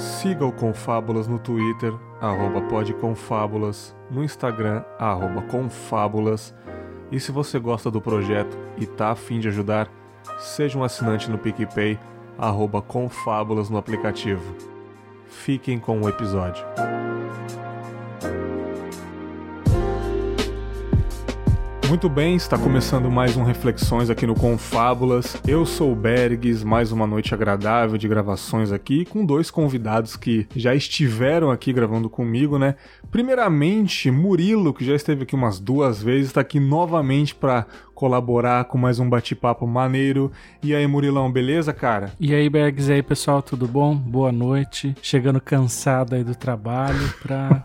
Siga o Confábulas no Twitter, @podconfábulas, no Instagram, @confábulas. E se você gosta do projeto e tá a fim de ajudar, seja um assinante no PicPay, @confábulas no aplicativo. Fiquem com o episódio. Muito bem, está começando mais um Reflexões aqui no Confábulas. Eu sou o Bergs, mais uma noite agradável de gravações aqui, com dois convidados que já estiveram aqui gravando comigo, né? Primeiramente, Murilo, que já esteve aqui umas 2 vezes, está aqui novamente para colaborar com mais um bate-papo maneiro. E aí, Murilão, beleza, cara? E aí, Bergs, e aí, pessoal, tudo bom? Boa noite. Chegando cansado aí do trabalho para...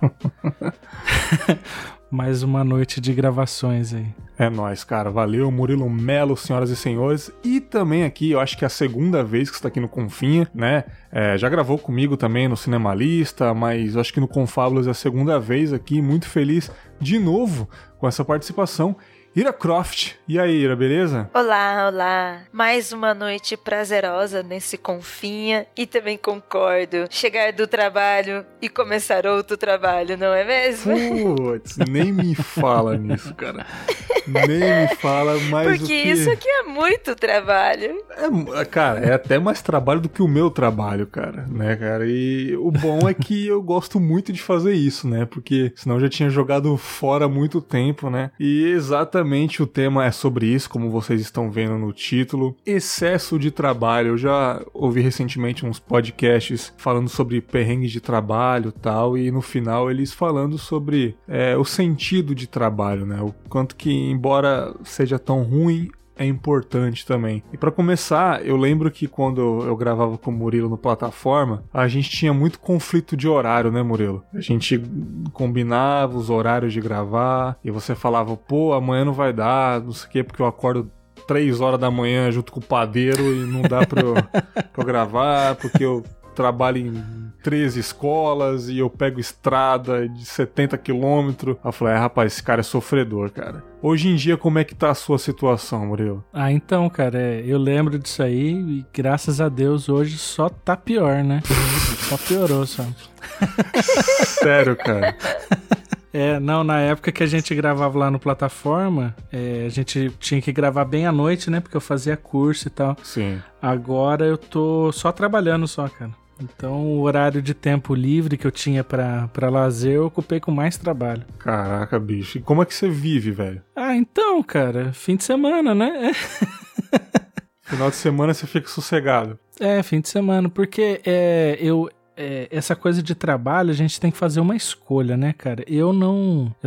mais uma noite de gravações aí. É nóis, cara. Valeu, Murilo Melo, senhoras e senhores. E também aqui, eu acho que é a 2ª vez que você tá aqui no Confinha, né? É, já gravou comigo também no Cinemalista, mas eu acho que no Confábulas é a 2ª vez aqui. Muito feliz de novo com essa participação. Ira Croft. E aí, Ira, beleza? Olá, olá. Mais uma noite prazerosa nesse Confinha. E também concordo, chegar do trabalho e começar outro trabalho, não é mesmo? Putz, nem me fala nisso, cara. Nem me fala mais. Porque isso aqui é muito trabalho. Cara, é até mais trabalho do que o meu trabalho, cara. Né, cara? E o bom é que eu gosto muito de fazer isso, né? Porque senão eu já tinha jogado fora há muito tempo, né? E exatamente o tema é sobre isso, como vocês estão vendo no título. Excesso de trabalho. Eu já ouvi recentemente uns podcasts falando sobre perrengues de trabalho e tal, e no final eles falando sobre o sentido de trabalho, né? O quanto que, embora seja tão ruim, é importante também. E pra começar, eu lembro que quando eu gravava com o Murilo no Plataforma, a gente tinha muito conflito de horário, né, Murilo? A gente combinava os horários de gravar, e você falava, pô, amanhã não vai dar, não sei o quê, porque eu acordo 3 horas da manhã junto com o padeiro e não dá pra eu gravar, porque eu trabalho em 13 escolas e eu pego estrada de 70 quilômetros. Eu falei, rapaz, esse cara é sofredor, cara. Hoje em dia, como é que tá a sua situação, Murilo? Ah, então, cara, eu lembro disso aí e graças a Deus hoje só tá pior, né? Só piorou, só. Sério, cara? Não, na época que a gente gravava lá no Plataforma, a gente tinha que gravar bem à noite, né? Porque eu fazia curso e tal. Sim. Agora eu tô só trabalhando só, cara. Então, o horário de tempo livre que eu tinha pra lazer, eu ocupei com mais trabalho. Caraca, bicho. E como é que você vive, velho? Ah, então, cara, fim de semana, né? Final de semana você fica sossegado. É, fim de semana, porque essa coisa de trabalho, a gente tem que fazer uma escolha, né, cara? Eu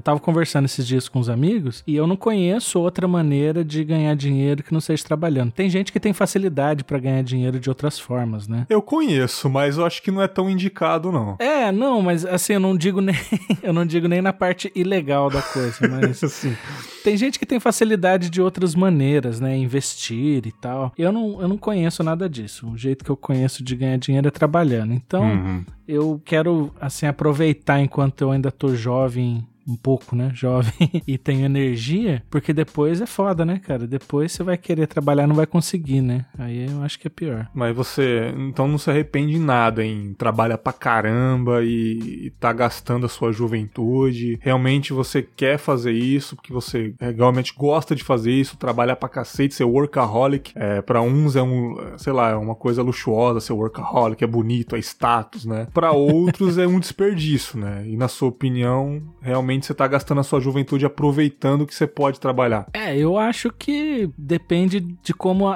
tava conversando esses dias com os amigos e eu não conheço outra maneira de ganhar dinheiro que não seja trabalhando. Tem gente que tem facilidade pra ganhar dinheiro de outras formas, né? Eu conheço, mas eu acho que não é tão indicado, não. Não, mas assim, eu não digo nem na parte ilegal da coisa, mas... Sim. Tem gente que tem facilidade de outras maneiras, né? Investir e tal. Eu não conheço nada disso. O jeito que eu conheço de ganhar dinheiro é trabalhando. Então, eu quero, assim, aproveitar enquanto eu ainda tô jovem, um pouco, né? Jovem e tenho energia, porque depois é foda, né, cara? Depois você vai querer trabalhar e não vai conseguir, né? Aí eu acho que é pior. Mas você, então, não se arrepende em nada, hein? Trabalha pra caramba e tá gastando a sua juventude. Realmente você quer fazer isso, porque você realmente gosta de fazer isso, trabalhar pra cacete, ser workaholic. Pra uns é é uma coisa luxuosa ser workaholic, é bonito, é status, né? Pra outros é um desperdício, né? E na sua opinião, realmente você tá gastando a sua juventude aproveitando que você pode trabalhar. Eu acho que depende de como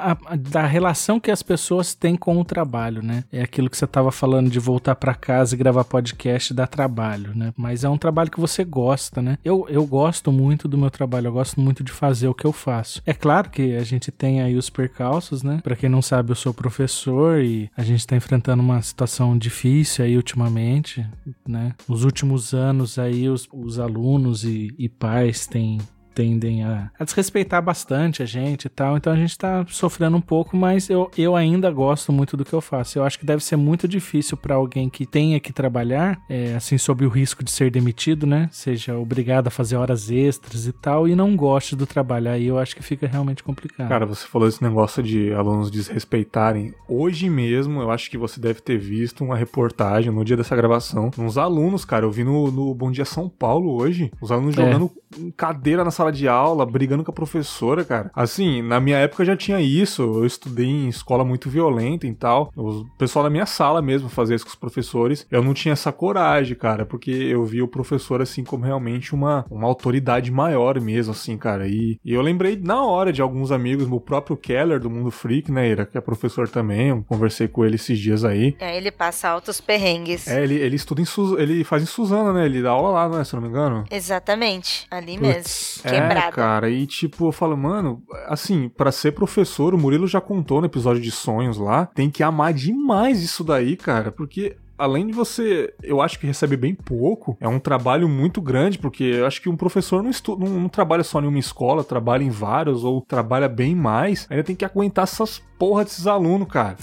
da relação que as pessoas têm com o trabalho, né? É aquilo que você tava falando de voltar pra casa e gravar podcast dá trabalho, né? Mas é um trabalho que você gosta, né? Eu gosto muito do meu trabalho, eu gosto muito de fazer o que eu faço. É claro que a gente tem aí os percalços, né? Pra quem não sabe, eu sou professor e a gente tá enfrentando uma situação difícil aí ultimamente, né? Nos últimos anos aí, os alunos e pais têm tendem a desrespeitar bastante a gente e tal, então a gente tá sofrendo um pouco, mas eu ainda gosto muito do que eu faço. Eu acho que deve ser muito difícil pra alguém que tenha que trabalhar, assim, sob o risco de ser demitido, né? Seja obrigado a fazer horas extras e tal, e não goste do trabalho. Aí eu acho que fica realmente complicado. Cara, você falou esse negócio de alunos desrespeitarem. Hoje mesmo, eu acho que você deve ter visto uma reportagem no dia dessa gravação. Uns alunos, cara, eu vi no Bom Dia São Paulo hoje, os alunos jogando cadeira na sala de aula, brigando com a professora, cara. Assim, na minha época já tinha isso, eu estudei em escola muito violenta e tal, o pessoal da minha sala mesmo fazia isso com os professores, eu não tinha essa coragem, cara, porque eu via o professor assim como realmente uma autoridade maior mesmo, assim, cara, e eu lembrei na hora de alguns amigos, o próprio Keller do Mundo Freak, né, Ira, que é professor também, eu conversei com ele esses dias aí. É, ele passa altos perrengues. É, ele estuda ele faz em Suzana, né, ele dá aula lá, né, se eu não me engano. Exatamente, ali mesmo, quebrado. É, cara, e tipo, eu falo, mano, assim, pra ser professor, o Murilo já contou no episódio de sonhos lá, tem que amar demais isso daí, cara, porque... Além de você, eu acho que recebe bem pouco, é um trabalho muito grande, porque eu acho que um professor não trabalha só em uma escola, trabalha em vários, ou trabalha bem mais, ainda tem que aguentar essas porra desses alunos, cara.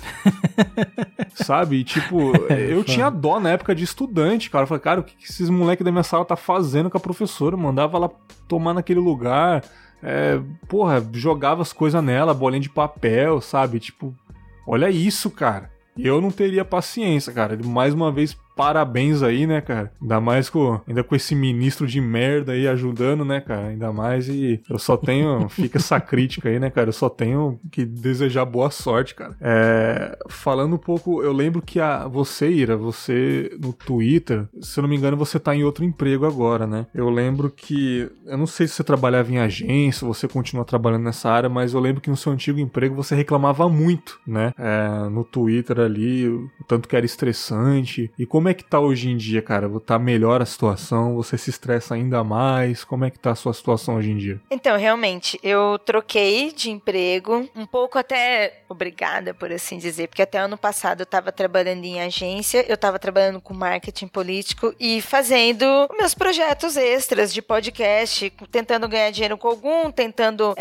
Sabe? E, tipo, eu tinha dó na época de estudante, cara. Eu falei, cara, o que esses moleques da minha sala tá fazendo com a professora? Eu mandava ela tomar naquele lugar, jogava as coisas nela, bolinha de papel, sabe? Tipo, olha isso, cara. Eu não teria paciência, cara. Mais uma vez, parabéns aí, né, cara? Ainda mais ainda com esse ministro de merda aí ajudando, né, cara? Ainda mais e eu só tenho... Fica essa crítica aí, né, cara? Eu só tenho que desejar boa sorte, cara. Falando um pouco, eu lembro que você, Ira, você no Twitter, se eu não me engano, você tá em outro emprego agora, né? Eu lembro que... Eu não sei se você trabalhava em agência, você continua trabalhando nessa área, mas eu lembro que no seu antigo emprego você reclamava muito, né? No Twitter ali, o tanto que era estressante. E como é que tá hoje em dia, cara? Tá melhor a situação? Você se estressa ainda mais? Como é que tá a sua situação hoje em dia? Então, realmente, eu troquei de emprego, um pouco até obrigada, por assim dizer, porque até ano passado eu tava trabalhando em agência, eu tava trabalhando com marketing político e fazendo meus projetos extras de podcast, tentando ganhar dinheiro com algum, tentando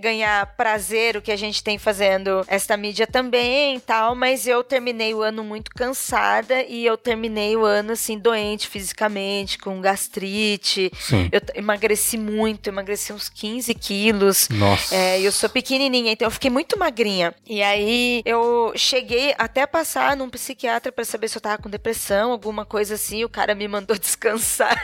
ganhar prazer, o que a gente tem fazendo esta mídia também e tal, mas eu terminei o ano muito cansada e eu terminei o ano, assim, doente fisicamente, com gastrite. Sim. Eu emagreci muito, emagreci uns 15 quilos. Nossa. Eu sou pequenininha, então eu fiquei muito magrinha. E aí, eu cheguei até passar num psiquiatra pra saber se eu tava com depressão, alguma coisa assim. O cara me mandou descansar.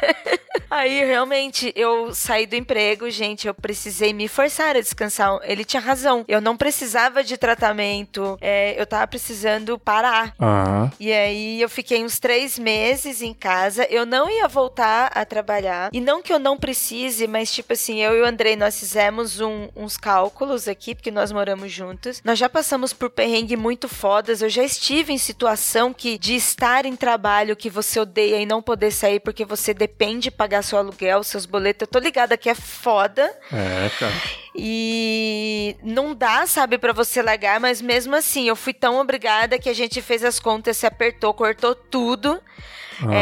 Aí, realmente, eu saí do emprego, gente, eu precisei me forçar a descansar. Ele tinha razão. Eu não precisava de tratamento. Eu tava precisando parar. Ah. E aí, eu fiquei uns 3 meses em casa, eu não ia voltar a trabalhar, e não que eu não precise, mas tipo assim, eu e o Andrei, nós fizemos uns cálculos aqui, porque nós moramos juntos, nós já passamos por perrengue muito fodas, eu já estive em situação de estar em trabalho que você odeia e não poder sair porque você depende de pagar seu aluguel, seus boletos, eu tô ligada que é foda. É, cara. E não dá, sabe, pra você largar, mas mesmo assim, eu fui tão obrigada que a gente fez as contas, se apertou, cortou tudo. Uhum.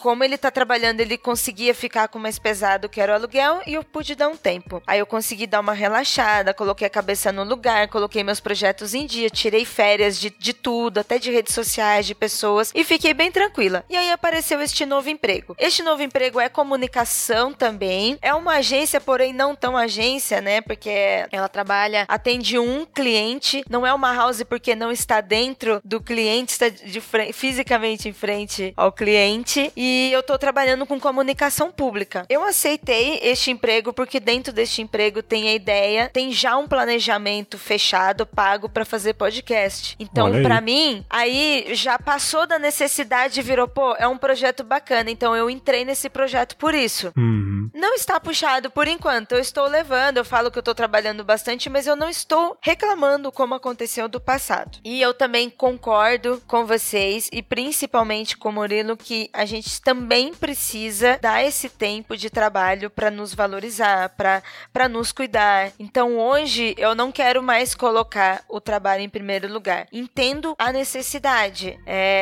Como ele tá trabalhando, ele conseguia ficar com mais pesado que era o aluguel e eu pude dar um tempo. Aí eu consegui dar uma relaxada, coloquei a cabeça no lugar, coloquei meus projetos em dia, tirei férias de tudo, até de redes sociais, de pessoas, e fiquei bem tranquila. E aí apareceu este novo emprego. Este novo emprego é comunicação também, é uma agência, porém não tão agência, né, porque ela atende um cliente, não é uma house porque não está dentro do cliente, está fisicamente em frente ao cliente, e eu tô trabalhando com comunicação pública. Eu aceitei este emprego porque dentro deste emprego tem a ideia, tem já um planejamento fechado, pago pra fazer podcast. Então, pra mim, aí já passou da necessidade e virou, pô, é um projeto bacana, então eu entrei nesse projeto por isso. Uhum. Não está puxado por enquanto, eu estou levando, eu falo que eu tô trabalhando bastante, mas eu não estou reclamando como aconteceu do passado. E eu também concordo com vocês, e principalmente com o Murilo, que a gente também precisa dar esse tempo de trabalho para nos valorizar, para nos cuidar. Então hoje eu não quero mais colocar o trabalho em primeiro lugar. Entendo a necessidade,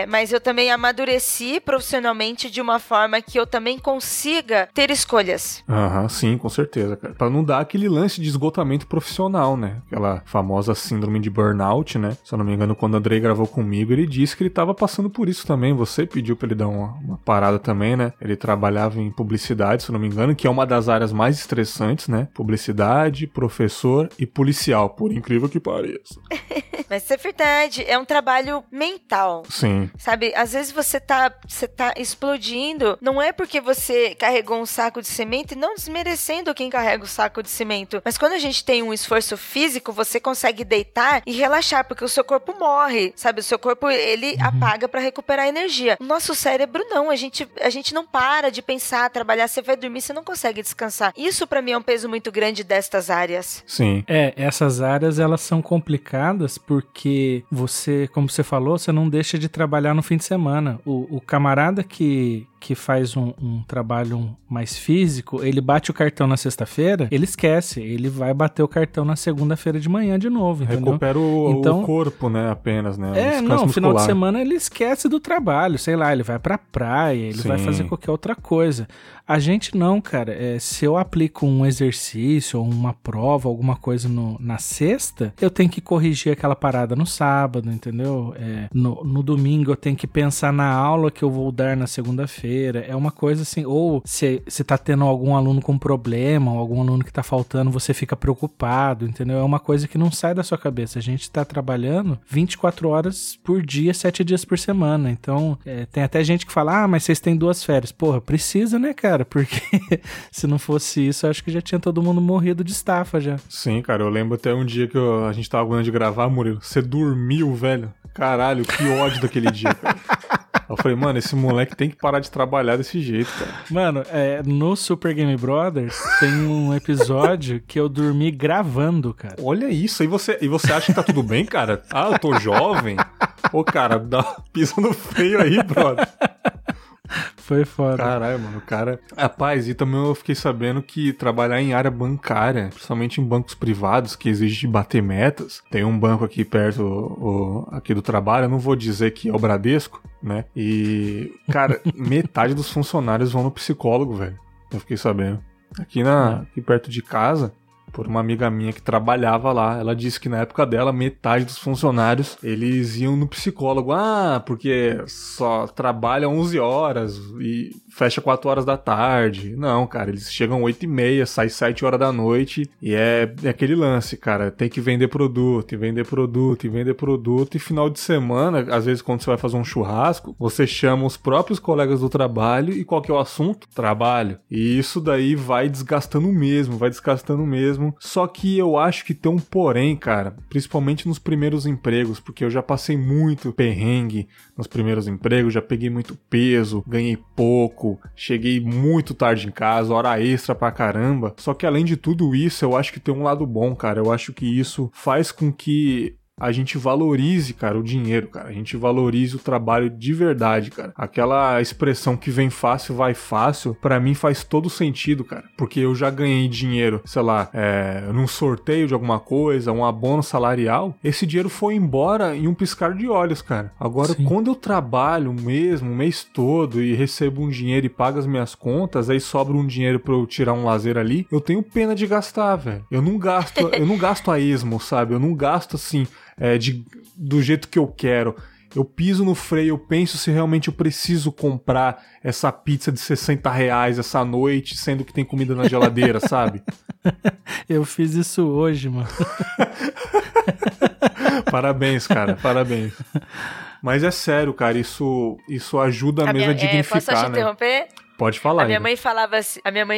mas eu também amadureci profissionalmente de uma forma que eu também consiga ter escolhas. vocês. Aham, sim, com certeza, cara. Pra não dar aquele lance de esgotamento profissional, né? Aquela famosa síndrome de burnout, né? Se eu não me engano, quando o Andrei gravou comigo, ele disse que ele tava passando por isso também. Você pediu pra ele dar uma parada também, né? Ele trabalhava em publicidade, se eu não me engano, que é uma das áreas mais estressantes, né? Publicidade, professor e policial, por incrível que pareça. Mas isso é verdade, é um trabalho mental. Sim. Sabe, às vezes você tá explodindo, não é porque você carregou um saco de cimento, e não desmerecendo quem carrega o saco de cimento, mas quando a gente tem um esforço físico, você consegue deitar e relaxar, porque o seu corpo morre, sabe, o seu corpo, ele apaga pra recuperar energia. O nosso cérebro não, a gente não para de pensar, trabalhar, você vai dormir, você não consegue descansar. Isso pra mim é um peso muito grande destas áreas. Sim. É, essas áreas, elas são complicadas porque você, como você falou, você não deixa de trabalhar no fim de semana. O camarada que faz um trabalho mais físico, ele bate o cartão na sexta-feira, ele esquece, ele vai bater o cartão na segunda-feira de manhã de novo, entendeu? Recupera o corpo, né, apenas, né? É, não, no final de semana ele esquece do trabalho, sei lá, ele vai pra praia, ele Sim. vai fazer qualquer outra coisa. A gente não, cara, se eu aplico um exercício ou uma prova, alguma coisa na sexta, eu tenho que corrigir aquela parada no sábado, entendeu? No domingo eu tenho que pensar na aula que eu vou dar na segunda-feira. É uma coisa assim, ou se tá tendo algum aluno com problema, ou algum aluno que tá faltando, você fica preocupado, entendeu? É uma coisa que não sai da sua cabeça. A gente tá trabalhando 24 horas por dia, 7 dias por semana. Então, tem até gente que fala, mas vocês têm 2 férias. Porra, precisa, né, cara? Porque se não fosse isso, eu acho que já tinha todo mundo morrido de estafa já. Sim, cara, eu lembro até um dia que a gente tava aguardando de gravar, Murilo. Você dormiu, velho. Caralho, que ódio daquele dia, cara. Eu falei, mano, esse moleque tem que parar de trabalhar desse jeito, cara. Mano, no Super Game Brothers tem um episódio que eu dormi gravando, cara. Olha isso, e você acha que tá tudo bem, cara? Ah, eu tô jovem? Ô, cara, pisa no freio aí, brother. Foi foda. Caralho, mano, o cara... Rapaz, e também eu fiquei sabendo que trabalhar em área bancária, principalmente em bancos privados, que exige bater metas. Tem um banco aqui perto aqui do trabalho, eu não vou dizer que é o Bradesco, né? E, cara, metade dos funcionários vão no psicólogo, velho. Eu fiquei sabendo. Aqui perto de casa... por uma amiga minha que trabalhava lá, ela disse que na época dela, metade dos funcionários, eles iam no psicólogo, porque só trabalha 11 horas e fecha 4 horas da tarde. Não, cara, eles chegam 8h30, saem 7 horas da noite e é aquele lance, cara, tem que vender produto, e vender produto, e vender produto, e final de semana, às vezes quando você vai fazer um churrasco, você chama os próprios colegas do trabalho e qual que é o assunto? Trabalho. E isso daí vai desgastando mesmo. Só que eu acho que tem um porém, cara, principalmente nos primeiros empregos, porque eu já passei muito perrengue nos primeiros empregos, já peguei muito peso, ganhei pouco, cheguei muito tarde em casa, hora extra pra caramba. Só que além de tudo isso, eu acho que tem um lado bom, cara. Eu acho que isso faz com que a gente valorize, cara, o dinheiro, cara. A gente valorize o trabalho de verdade, cara. Aquela expressão que vem fácil, vai fácil, pra mim faz todo sentido, cara. Porque eu já ganhei dinheiro, sei lá, num sorteio de alguma coisa, um abono salarial. Esse dinheiro foi embora em um piscar de olhos, cara. Agora, Sim. quando eu trabalho mesmo, o mês todo, e recebo um dinheiro e pago as minhas contas, aí sobra um dinheiro pra eu tirar um lazer ali, eu tenho pena de gastar, velho. Eu não gasto a esmo, sabe? Eu não gasto assim... do jeito que eu quero. Eu piso no freio, eu penso se realmente eu preciso comprar essa pizza de R$60 essa noite, sendo que tem comida na geladeira, sabe? Eu fiz isso hoje, mano. Parabéns, cara, parabéns. Mas é sério, cara, isso ajuda mesmo a dignificar, posso te interromper? Pode falar. A minha mãe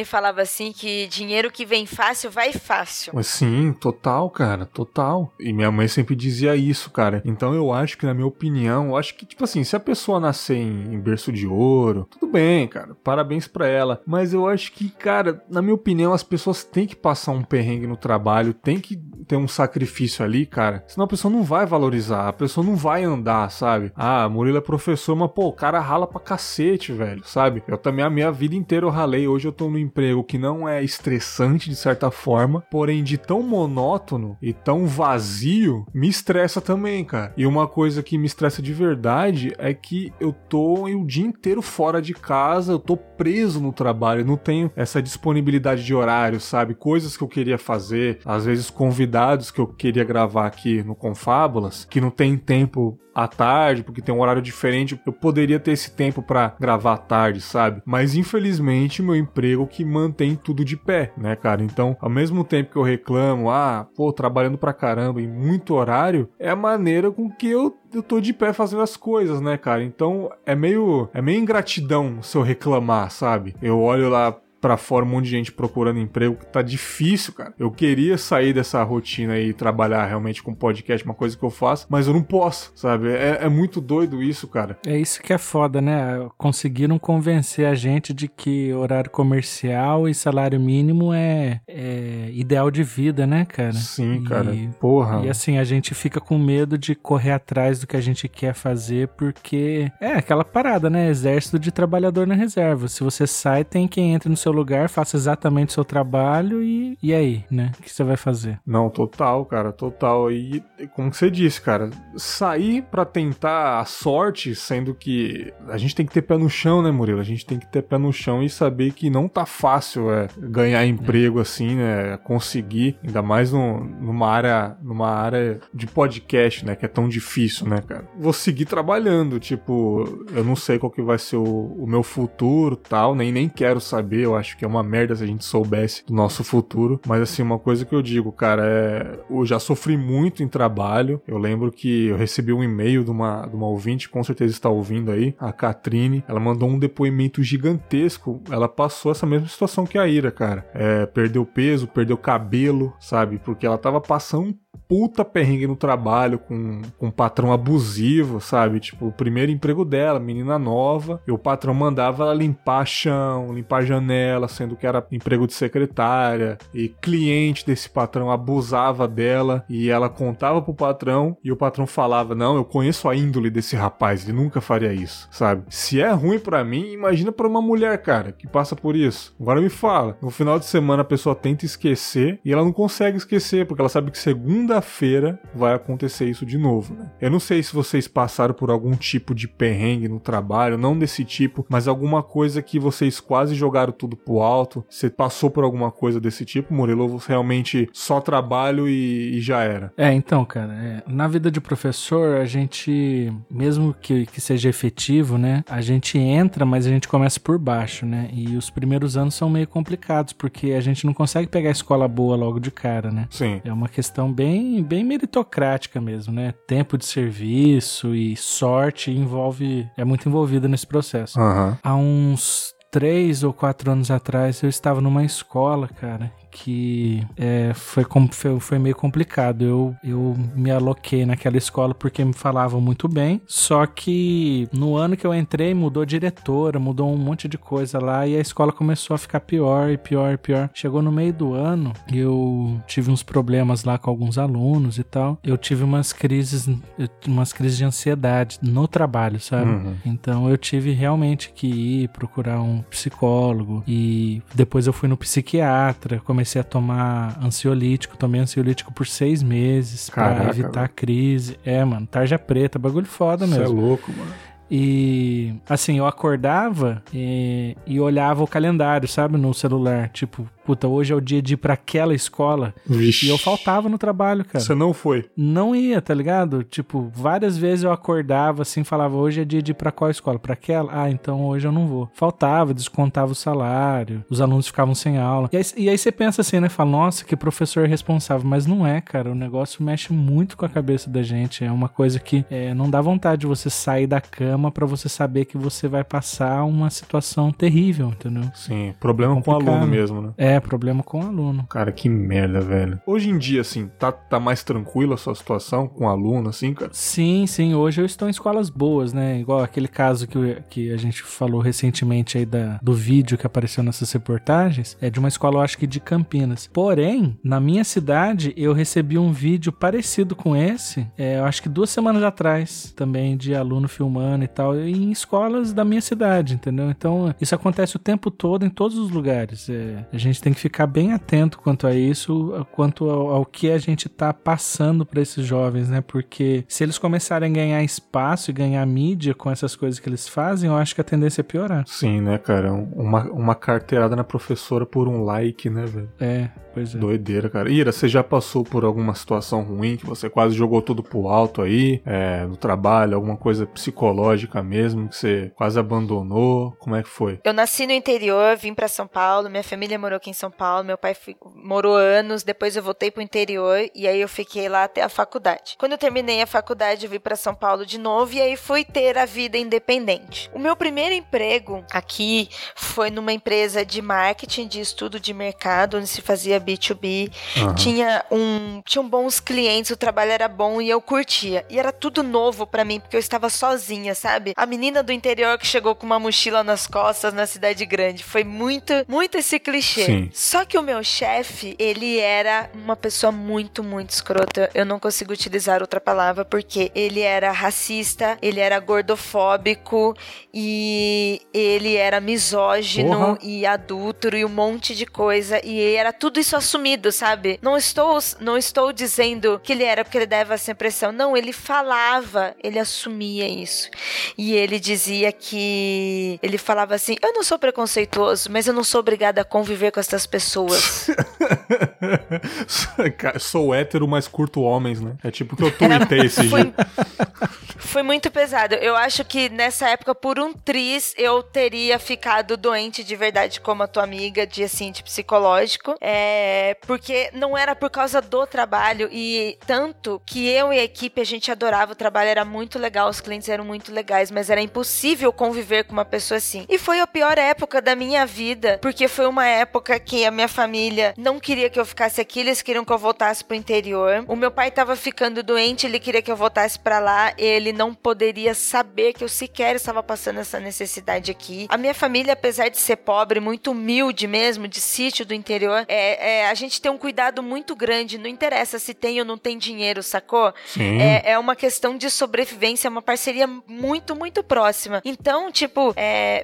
falava assim que dinheiro que vem fácil, vai fácil. Mas sim, total, cara, total. E minha mãe sempre dizia isso, cara. Então eu acho que, na minha opinião, eu acho que, tipo assim, se a pessoa nascer em berço de ouro, tudo bem, cara, parabéns pra ela. Mas eu acho que, cara, na minha opinião, as pessoas têm que passar um perrengue no trabalho, tem que ter um sacrifício ali, cara. Senão a pessoa não vai valorizar, a pessoa não vai andar, sabe? Ah, Murilo é professor, mas, pô, o cara rala pra cacete, velho, sabe? Eu também a minha vida inteira eu ralei. Hoje eu tô num emprego que não é estressante de certa forma, porém de tão monótono e tão vazio, me estressa também, cara. E uma coisa que me estressa de verdade é que eu tô o dia inteiro fora de casa, eu tô preso no trabalho, eu não tenho essa disponibilidade de horário, sabe? Coisas que eu queria fazer, às vezes convidados que eu queria gravar aqui no Confábulas, que não tem tempo à tarde, porque tem um horário diferente, eu poderia ter esse tempo pra gravar à tarde, sabe? Mas infelizmente meu emprego que mantém tudo de pé, né, cara? Então, ao mesmo tempo que eu reclamo, trabalhando pra caramba em muito horário, é a maneira com que eu tô de pé fazendo as coisas, né, cara? Então, é meio ingratidão se eu reclamar, sabe? Eu olho lá pra fora, um monte de gente procurando emprego, que tá difícil, cara. Eu queria sair dessa rotina e trabalhar realmente com podcast, uma coisa que eu faço, mas eu não posso, sabe? É muito doido isso, cara. É isso que é foda, né? Conseguiram convencer a gente de que horário comercial e salário mínimo é ideal de vida, né, cara? Sim, cara. Porra. E assim, a gente fica com medo de correr atrás do que a gente quer fazer, porque é aquela parada, né? Exército de trabalhador na reserva. Se você sai, tem quem entra no seu lugar, faça exatamente o seu trabalho e aí, né? O que você vai fazer? Não, total, cara, total. E como que você disse, cara, sair pra tentar a sorte, sendo que a gente tem que ter pé no chão, né, Murilo? A gente tem que ter pé no chão e saber que não tá fácil ganhar emprego assim, né? Conseguir, ainda mais numa área de podcast, né? Que é tão difícil, né, cara? Vou seguir trabalhando, tipo, eu não sei qual que vai ser o meu futuro, tal, nem quero saber. Eu acho que é uma merda se a gente soubesse do nosso futuro, mas assim, uma coisa que eu digo, cara, eu já sofri muito em trabalho. Eu lembro que eu recebi um e-mail de uma ouvinte, com certeza está ouvindo aí, a Catrine. Ela mandou um depoimento gigantesco, ela passou essa mesma situação que a Ira, cara, perdeu peso, perdeu cabelo, sabe, porque ela tava passando puta perrengue no trabalho, com um patrão abusivo, sabe? Tipo, o primeiro emprego dela, menina nova, e o patrão mandava ela limpar chão, limpar janela, sendo que era emprego de secretária, e cliente desse patrão abusava dela, e ela contava pro patrão, e o patrão falava, não, eu conheço a índole desse rapaz, ele nunca faria isso, sabe? Se é ruim pra mim, imagina pra uma mulher, cara, que passa por isso. Agora me fala, no final de semana a pessoa tenta esquecer, e ela não consegue esquecer, porque ela sabe que segunda-feira vai acontecer isso de novo, né? Eu não sei se vocês passaram por algum tipo de perrengue no trabalho, não desse tipo, mas alguma coisa que vocês quase jogaram tudo pro alto. Você passou por alguma coisa desse tipo, Murilo? Você realmente só trabalho e já era? Então, cara, na vida de professor, a gente, mesmo que seja efetivo, né? A gente entra, mas a gente começa por baixo, né? E os primeiros anos são meio complicados, porque a gente não consegue pegar a escola boa logo de cara, né? Sim. É uma questão bem meritocrática mesmo, né? Tempo de serviço e sorte é muito envolvida nesse processo. Uhum. Há uns 3 ou 4 anos atrás, eu estava numa escola, cara, que foi meio complicado. Eu me aloquei naquela escola porque me falavam muito bem, só que no ano que eu entrei, mudou diretora, mudou um monte de coisa lá, e a escola começou a ficar pior e pior e pior. Chegou no meio do ano, eu tive uns problemas lá com alguns alunos e tal, eu tive umas crises de ansiedade no trabalho, sabe? Uhum. Então eu tive realmente que ir procurar um psicólogo, e depois eu fui no psiquiatra, comecei a tomar ansiolítico, tomei ansiolítico por 6 meses. Caraca, pra evitar a crise. Mano, tarja preta, bagulho foda mesmo. Isso é louco, mano. E, assim, eu acordava e olhava o calendário, sabe, no celular, tipo, puta, hoje é o dia de ir pra aquela escola. Vixe. E eu faltava no trabalho, cara. Você não foi? Não ia, tá ligado? Tipo, várias vezes eu acordava assim, falava, hoje é dia de ir pra qual escola? Pra aquela? Então hoje eu não vou. Faltava, descontava o salário, os alunos ficavam sem aula. E aí você pensa assim, né? Fala, nossa, que professor responsável. Mas não é, cara. O negócio mexe muito com a cabeça da gente. É uma coisa que não dá vontade de você sair da cama pra você saber que você vai passar uma situação terrível, entendeu? Sim, problema com o aluno mesmo, né? Problema com o aluno. Cara, que merda, velho. Hoje em dia, assim, tá mais tranquila a sua situação com o aluno, assim, cara? Sim. Hoje eu estou em escolas boas, né? Igual aquele caso que a gente falou recentemente aí do vídeo que apareceu nessas reportagens, é de uma escola, eu acho que de Campinas. Porém, na minha cidade, eu recebi um vídeo parecido com esse, eu acho que 2 semanas atrás, também de aluno filmando e e tal, e em escolas da minha cidade, entendeu? Então, isso acontece o tempo todo, em todos os lugares. É, a gente tem que ficar bem atento quanto a isso, quanto ao que a gente tá passando para esses jovens, né? Porque se eles começarem a ganhar espaço e ganhar mídia com essas coisas que eles fazem, eu acho que a tendência é piorar. Sim, né, cara? Uma carteirada na professora por um like, né, velho? É, pois é. Doideira, cara. Ira, você já passou por alguma situação ruim que você quase jogou tudo pro alto aí, no trabalho, alguma coisa psicológica mesmo, que você quase abandonou? Como é que foi? Eu nasci no interior, vim pra São Paulo, minha família morou aqui em São Paulo, meu pai morou anos, depois eu voltei pro interior e aí eu fiquei lá até a faculdade. Quando eu terminei a faculdade, eu vim pra São Paulo de novo e aí fui ter a vida independente. O meu primeiro emprego aqui foi numa empresa de marketing, de estudo de mercado, onde se fazia B2B. Uhum. Tinham bons clientes, o trabalho era bom e eu curtia. E era tudo novo pra mim, porque eu estava sozinha, sabe? A menina do interior que chegou com uma mochila nas costas na cidade grande. Foi muito, muito esse clichê. Sim. Só que o meu chefe, ele era uma pessoa muito, muito escrota. Eu não consigo utilizar outra palavra, porque ele era racista, ele era gordofóbico e ele era misógino. Porra. E adúltero e um monte de coisa. E era tudo isso assumido, sabe? Não estou dizendo que ele era porque ele dava essa impressão. Não, ele falava, ele assumia isso. E ele dizia que... Ele falava assim, eu não sou preconceituoso, mas eu não sou obrigada a conviver com essas pessoas. Sou hétero, mas curto homens, né? É tipo que eu tuitei esse dia. Foi muito pesado. Eu acho que nessa época, por um triz, eu teria ficado doente de verdade, como a tua amiga, de assim, de psicológico. Porque não era por causa do trabalho, e tanto que eu e a equipe, a gente adorava o trabalho, era muito legal, os clientes eram muito legais, mas era impossível conviver com uma pessoa assim. E foi a pior época da minha vida, porque foi uma época que a minha família não queria que eu ficasse aqui, eles queriam que eu voltasse pro interior. O meu pai tava ficando doente, ele queria que eu voltasse pra lá, ele não poderia saber que eu sequer estava passando essa necessidade aqui. A minha família, apesar de ser pobre, muito humilde mesmo, de sítio do interior, a gente tem um cuidado muito grande, não interessa se tem ou não tem dinheiro, sacou? Sim. É uma questão de sobrevivência, é uma parceria muito, muito próxima. Então, tipo,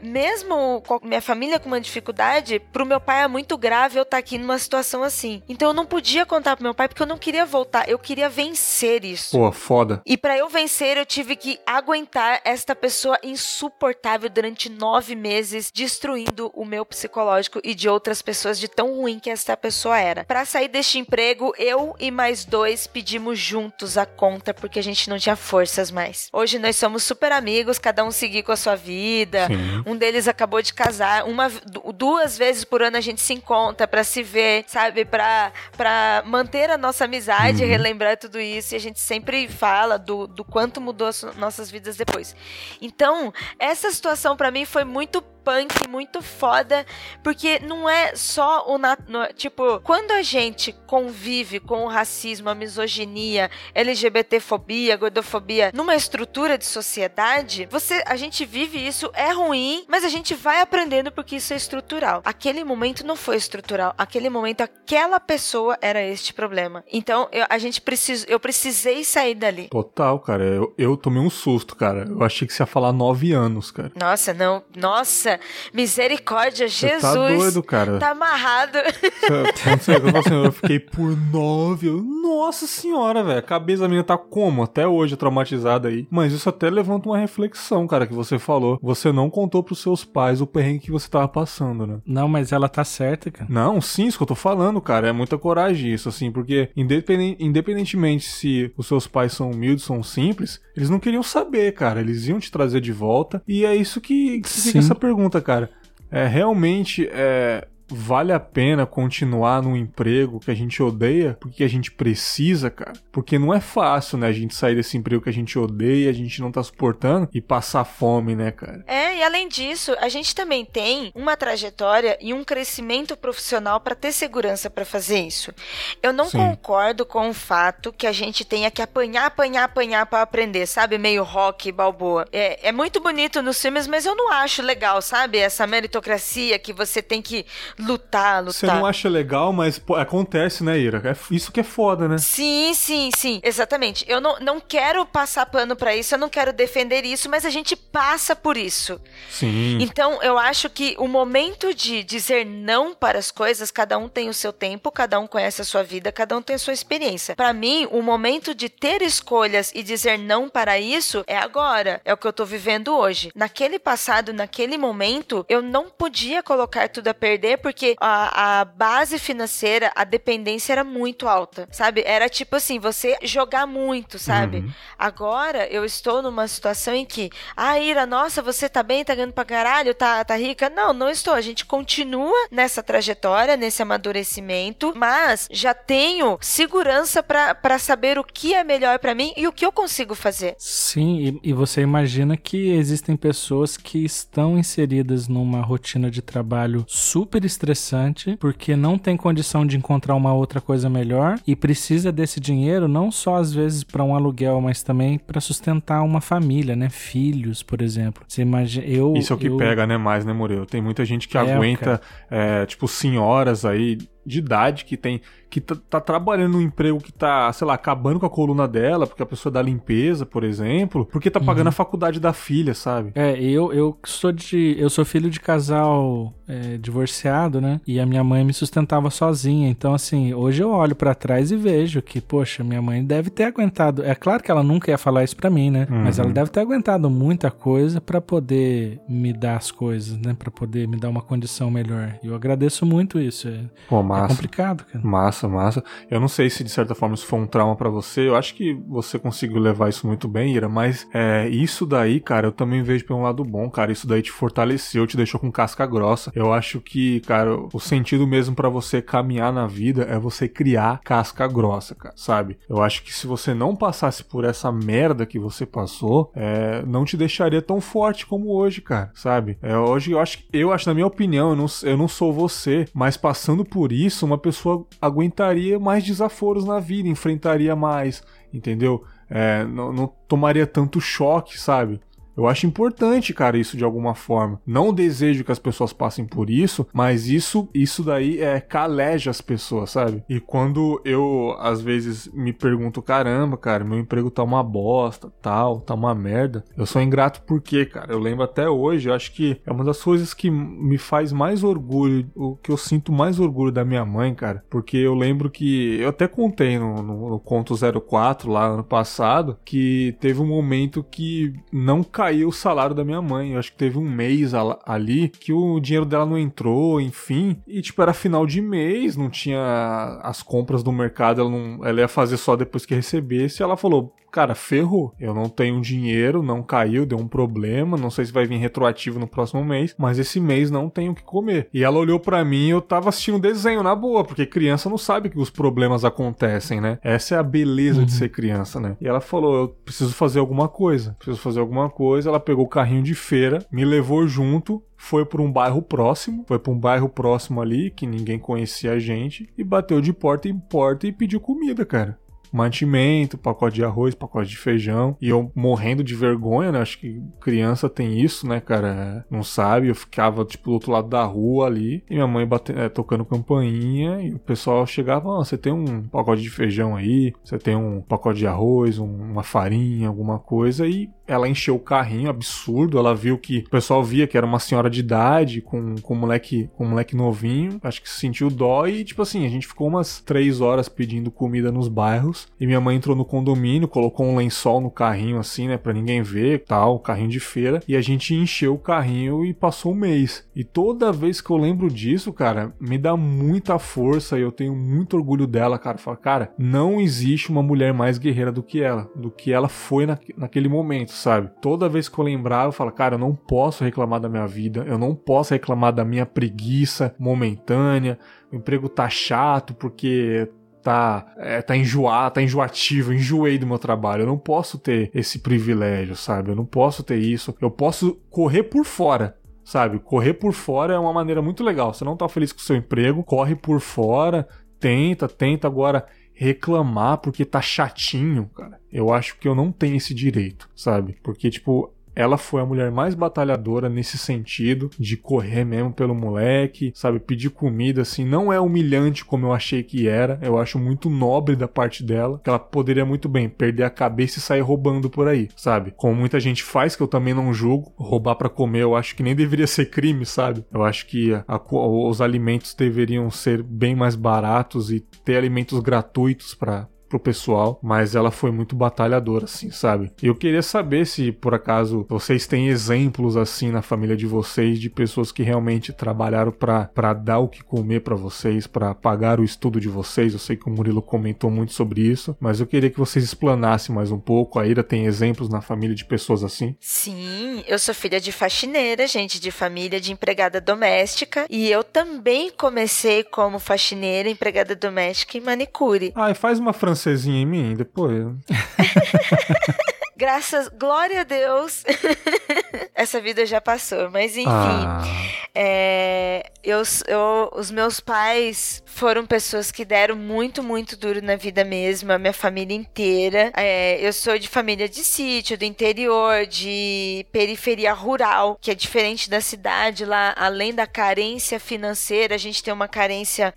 mesmo com minha família com uma dificuldade, pro meu pai é muito grave eu estar aqui numa situação assim. Então eu não podia contar pro meu pai, porque eu não queria voltar, eu queria vencer isso. Pô, foda. E pra eu vencer, eu tive que aguentar esta pessoa insuportável durante 9 meses, destruindo o meu psicológico e de outras pessoas, de tão ruim que esta pessoa era. Pra sair deste emprego, eu e mais 2 pedimos juntos a conta, porque a gente não tinha forças mais. Hoje nós somos super amigos, cada um seguir com a sua vida. Sim. Um deles acabou de casar, 2 vezes por ano a gente se encontra pra se ver, sabe, pra manter a nossa amizade, relembrar tudo isso, e a gente sempre fala do quanto mudou as nossas vidas depois. Então, essa situação pra mim foi muito punk, muito foda, porque não é só tipo, quando a gente convive com o racismo, a misoginia, LGBTfobia, gordofobia, numa estrutura de sociedade, a gente vive isso, é ruim, mas a gente vai aprendendo porque isso é estrutural. Aquele momento não foi estrutural, aquele momento, aquela pessoa era este problema. Então, eu precisei sair dali. Total, cara, eu tomei um susto, cara, eu achei que você ia falar 9 anos, cara. Nossa, não, nossa, misericórdia, você Jesus. Tá doido, cara. Tá amarrado. Eu fiquei por 9. Nossa senhora, velho. A cabeça da menina tá como? Até hoje, traumatizada aí. Mas isso até levanta uma reflexão, cara, que você falou. Você não contou pros seus pais o perrengue que você tava passando, né? Não, mas ela tá certa, cara. Não, sim, isso que eu tô falando, cara. É muita coragem isso, assim, porque independentemente se os seus pais são humildes, são simples, eles não queriam saber, cara. Eles iam te trazer de volta. E é isso que fica essa pergunta, cara. Realmente vale a pena continuar num emprego que a gente odeia porque a gente precisa, cara? Porque não é fácil, né? A gente sair desse emprego que a gente odeia, a gente não tá suportando e passar fome, né, cara? E além disso, a gente também tem uma trajetória e um crescimento profissional pra ter segurança pra fazer isso. Eu não concordo com o fato que a gente tenha que apanhar pra aprender, sabe? Meio Rock, Balboa. É muito bonito nos filmes, mas eu não acho legal, sabe? Essa meritocracia que você tem que lutar. Você não acha legal, mas pô, acontece, né, Ira? É isso que é foda, né? Sim. Exatamente. Eu não quero passar pano pra isso, eu não quero defender isso, mas a gente passa por isso. Sim. Então, eu acho que o momento de dizer não para as coisas, cada um tem o seu tempo, cada um conhece a sua vida, cada um tem a sua experiência. Pra mim, o momento de ter escolhas e dizer não para isso é agora. É o que eu tô vivendo hoje. Naquele passado, naquele momento, eu não podia colocar tudo a perder porque a base financeira, a dependência era muito alta, sabe? Era tipo assim, você jogar muito, sabe? Uhum. Agora, eu estou numa situação em que, Ira, nossa, você tá bem, tá ganhando pra caralho, tá rica? Não estou. A gente continua nessa trajetória, nesse amadurecimento, mas já tenho segurança pra saber o que é melhor pra mim e o que eu consigo fazer. Sim, e você imagina que existem pessoas que estão inseridas numa rotina de trabalho super estressante, porque não tem condição de encontrar uma outra coisa melhor e precisa desse dinheiro não só às vezes para um aluguel, mas também para sustentar uma família, né? Filhos, por exemplo. Você imagina, isso é o que pega, né, mais, né, Murilo? Tem muita gente que aguenta, tipo, senhoras aí de idade que tá trabalhando num emprego que tá, sei lá, acabando com a coluna dela, porque a pessoa dá limpeza, por exemplo, porque tá pagando a faculdade da filha, sabe? Eu sou filho de casal divorciado, né? E a minha mãe me sustentava sozinha. Então, assim, hoje eu olho pra trás e vejo que, poxa, minha mãe deve ter aguentado. É claro que ela nunca ia falar isso pra mim, né? Uhum. Mas ela deve ter aguentado muita coisa pra poder me dar as coisas, né? Pra poder me dar uma condição melhor. E eu agradeço muito isso. Pô, massa. É complicado, cara. Massa. Eu não sei se de certa forma isso foi um trauma pra você. Eu acho que você conseguiu levar isso muito bem, Ira, mas isso daí, cara, eu também vejo pelo lado bom, cara. Isso daí te fortaleceu, te deixou com casca grossa. Eu acho que, cara, o sentido mesmo pra você caminhar na vida é você criar casca grossa, cara, sabe? Eu acho que se você não passasse por essa merda que você passou, não te deixaria tão forte como hoje, cara, sabe? Hoje eu acho, na minha opinião, eu não sou você, mas passando por isso, uma pessoa aguentaria mais desaforos na vida, enfrentaria mais, entendeu? Não tomaria tanto choque, sabe? Eu acho importante, cara, isso de alguma forma. Não desejo que as pessoas passem por isso, mas isso daí caleja as pessoas, sabe? E quando eu, às vezes, me pergunto, caramba, cara, meu emprego tá uma bosta, tá uma merda. Eu sou ingrato por quê, cara? Eu lembro até hoje, eu acho que é uma das coisas que me faz mais orgulho, o que eu sinto mais orgulho da minha mãe, cara. Porque eu lembro que, eu até contei no Conto 04, lá ano passado, que teve um momento que não caiu o salário da minha mãe. Eu acho que teve um mês ali que o dinheiro dela não entrou, enfim. E, tipo, era final de mês, não tinha as compras do mercado, ela ia fazer só depois que recebesse. E ela falou, cara, ferrou. Eu não tenho dinheiro, não caiu, deu um problema, não sei se vai vir retroativo no próximo mês, mas esse mês não tenho o que comer. E ela olhou pra mim e eu tava assistindo desenho, na boa, porque criança não sabe que os problemas acontecem, né? Essa é a beleza de ser criança, né? E ela falou, eu preciso fazer alguma coisa, ela pegou o carrinho de feira, me levou junto, foi pra um bairro próximo ali, que ninguém conhecia a gente, e bateu de porta em porta e pediu comida, cara. Mantimento, pacote de arroz, pacote de feijão. E eu morrendo de vergonha, né? Acho que criança tem isso, né, cara? Não sabe. Eu ficava, tipo, do outro lado da rua ali. E minha mãe tocando campainha. E o pessoal chegava, você tem um pacote de feijão aí? Você tem um pacote de arroz? Uma farinha? Alguma coisa? E ela encheu o carrinho, absurdo. Ela viu que o pessoal via que era uma senhora de idade com um moleque novinho. Acho que sentiu dó e, tipo assim, a gente ficou umas 3 horas pedindo comida nos bairros. E minha mãe entrou no condomínio, colocou um lençol no carrinho, assim, né, pra ninguém ver, tal, carrinho de feira. E a gente encheu o carrinho e passou um mês. E toda vez que eu lembro disso, cara, me dá muita força e eu tenho muito orgulho dela, cara. Fala, cara, não existe uma mulher mais guerreira do que ela foi naquele momento, sabe? Toda vez que eu lembrar, eu falo, cara, eu não posso reclamar da minha vida, eu não posso reclamar da minha preguiça momentânea, o emprego tá chato porque tá enjoativo, eu enjoei do meu trabalho, eu não posso ter esse privilégio, sabe? Eu não posso ter isso, eu posso correr por fora, sabe? Correr por fora é uma maneira muito legal, você não tá feliz com o seu emprego, corre por fora, tenta agora reclamar porque tá chatinho, cara. Eu acho que eu não tenho esse direito, sabe? Porque, tipo, ela foi a mulher mais batalhadora nesse sentido, de correr mesmo pelo moleque, sabe, pedir comida, assim, não é humilhante como eu achei que era, eu acho muito nobre da parte dela, que ela poderia muito bem perder a cabeça e sair roubando por aí, sabe, como muita gente faz, que eu também não julgo, roubar pra comer eu acho que nem deveria ser crime, sabe, eu acho que os alimentos deveriam ser bem mais baratos e ter alimentos gratuitos pro pessoal, mas ela foi muito batalhadora, assim, sabe? Eu queria saber se, por acaso, vocês têm exemplos, assim, na família de vocês, de pessoas que realmente trabalharam pra dar o que comer pra vocês, pra pagar o estudo de vocês. Eu sei que o Murilo comentou muito sobre isso, mas eu queria que vocês explanassem mais um pouco. A Ira tem exemplos na família de pessoas assim? Sim, eu sou filha de faxineira, gente, de família de empregada doméstica, e eu também comecei como faxineira, empregada doméstica e manicure. Ah, e faz uma francesa em mim, depois. Glória a Deus, essa vida já passou, mas enfim, os meus pais foram pessoas que deram muito, muito duro na vida mesmo, a minha família inteira, eu sou de família de sítio, do interior, de periferia rural, que é diferente da cidade lá, além da carência financeira, a gente tem uma carência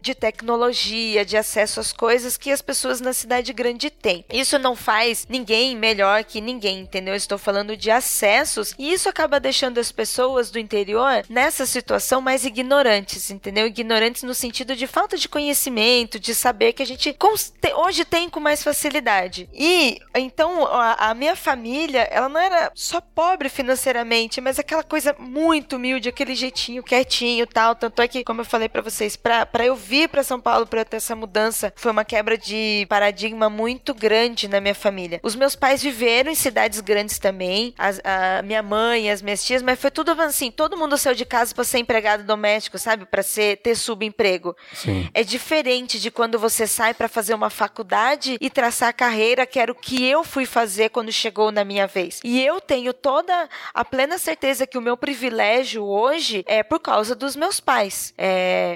de tecnologia, de acesso às coisas que as pessoas na cidade grande têm, isso não faz ninguém melhor que ninguém, entendeu? Eu estou falando de acessos e isso acaba deixando as pessoas do interior nessa situação mais ignorantes, entendeu? Ignorantes no sentido de falta de conhecimento, de saber que a gente hoje tem com mais facilidade. E, então, a minha família, ela não era só pobre financeiramente, mas aquela coisa muito humilde, aquele jeitinho quietinho e tal, tanto é que, como eu falei pra vocês, pra eu vir pra São Paulo, pra eu ter essa mudança, foi uma quebra de paradigma muito grande na minha família. Os meus pais viveram em cidades grandes também, a minha mãe, as minhas tias, mas foi tudo assim, todo mundo saiu de casa pra ser empregado doméstico, sabe? Pra ter subemprego. Sim. É diferente de quando você sai pra fazer uma faculdade e traçar a carreira, que era o que eu fui fazer quando chegou na minha vez. E eu tenho toda a plena certeza que o meu privilégio hoje é por causa dos meus pais.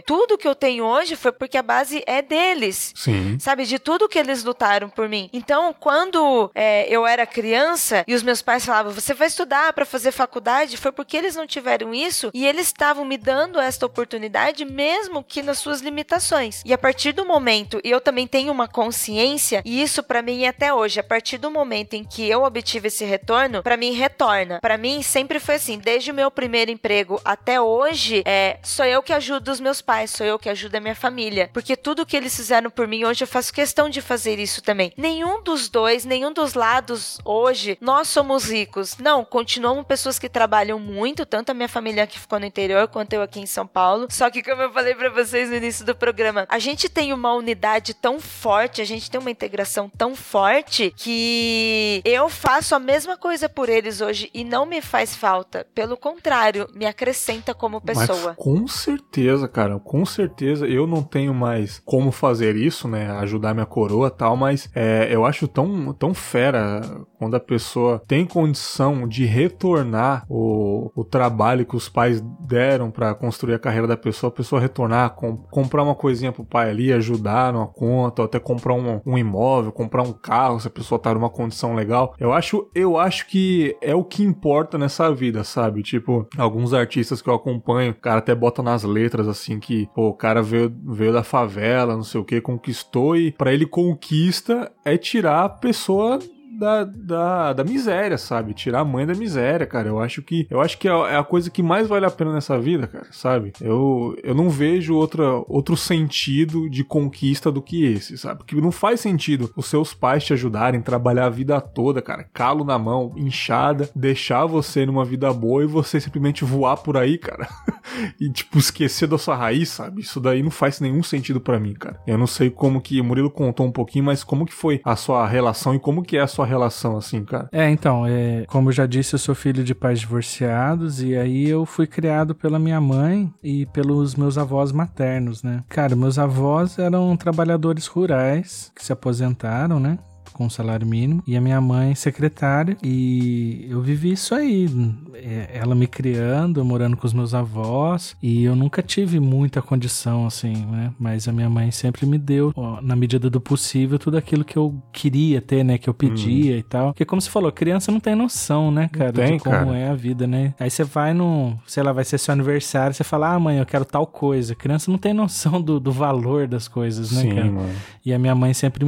Tudo que eu tenho hoje foi porque a base é deles. Sim. Sabe? De tudo que eles lutaram por mim. Então, quando eu era criança e os meus pais falavam, você vai estudar pra fazer faculdade, foi porque eles não tiveram isso e eles estavam me dando esta oportunidade mesmo que nas suas limitações. E a partir do momento, e eu também tenho uma consciência, e isso pra mim até hoje, a partir do momento em que eu obtive esse retorno, pra mim retorna. Pra mim sempre foi assim, desde o meu primeiro emprego até hoje, sou eu que ajudo os meus pais, sou eu que ajudo a minha família, porque tudo que eles fizeram por mim hoje eu faço questão de fazer isso também. Nenhum dos lados hoje, nós somos ricos. Não, continuamos pessoas que trabalham muito, tanto a minha família que ficou no interior, quanto eu aqui em São Paulo. Só que, como eu falei pra vocês no início do programa, a gente tem uma unidade tão forte, a gente tem uma integração tão forte, que eu faço a mesma coisa por eles hoje e não me faz falta. Pelo contrário, me acrescenta como pessoa. Mas com certeza, cara, com certeza. Eu não tenho mais como fazer isso, né? Ajudar minha coroa e tal, mas eu acho tão fera quando a pessoa tem condição de retornar o trabalho que os pais deram pra construir a carreira da pessoa, a pessoa retornar, comprar uma coisinha pro pai ali, ajudar numa conta, ou até comprar um imóvel, comprar um carro, se a pessoa tá numa condição legal. Eu acho que é o que importa nessa vida, sabe? Tipo, alguns artistas que eu acompanho, o cara até bota nas letras, assim, que pô, o cara veio da favela, não sei o que, conquistou, e pra ele conquista é tirar a pessoa da miséria, sabe? Tirar a mãe da miséria, cara. Eu acho que é a coisa que mais vale a pena nessa vida, cara, sabe? Eu não vejo outro sentido de conquista do que esse, sabe? Porque não faz sentido os seus pais te ajudarem, trabalhar a vida toda, cara, calo na mão, inchada, deixar você numa vida boa e você simplesmente voar por aí, cara, e tipo, esquecer da sua raiz, sabe? Isso daí não faz nenhum sentido pra mim, cara. Eu não sei como que, o Murilo contou um pouquinho, mas como que foi a sua relação e como que é a sua relação, assim, cara? Como eu já disse, eu sou filho de pais divorciados e aí eu fui criado pela minha mãe e pelos meus avós maternos, né? Cara, meus avós eram trabalhadores rurais que se aposentaram, né? com o salário mínimo, e a minha mãe secretária, e eu vivi isso aí, ela me criando, morando com os meus avós, e eu nunca tive muita condição, assim, né, mas a minha mãe sempre me deu, ó, na medida do possível, tudo aquilo que eu queria ter, né, que eu pedia e tal, porque como você falou, criança não tem noção, né, cara, de como é a vida, né, aí você vai no, sei lá, vai ser seu aniversário, você fala, ah, mãe, eu quero tal coisa, criança não tem noção do valor das coisas, né, sim, cara, mano. E a minha mãe sempre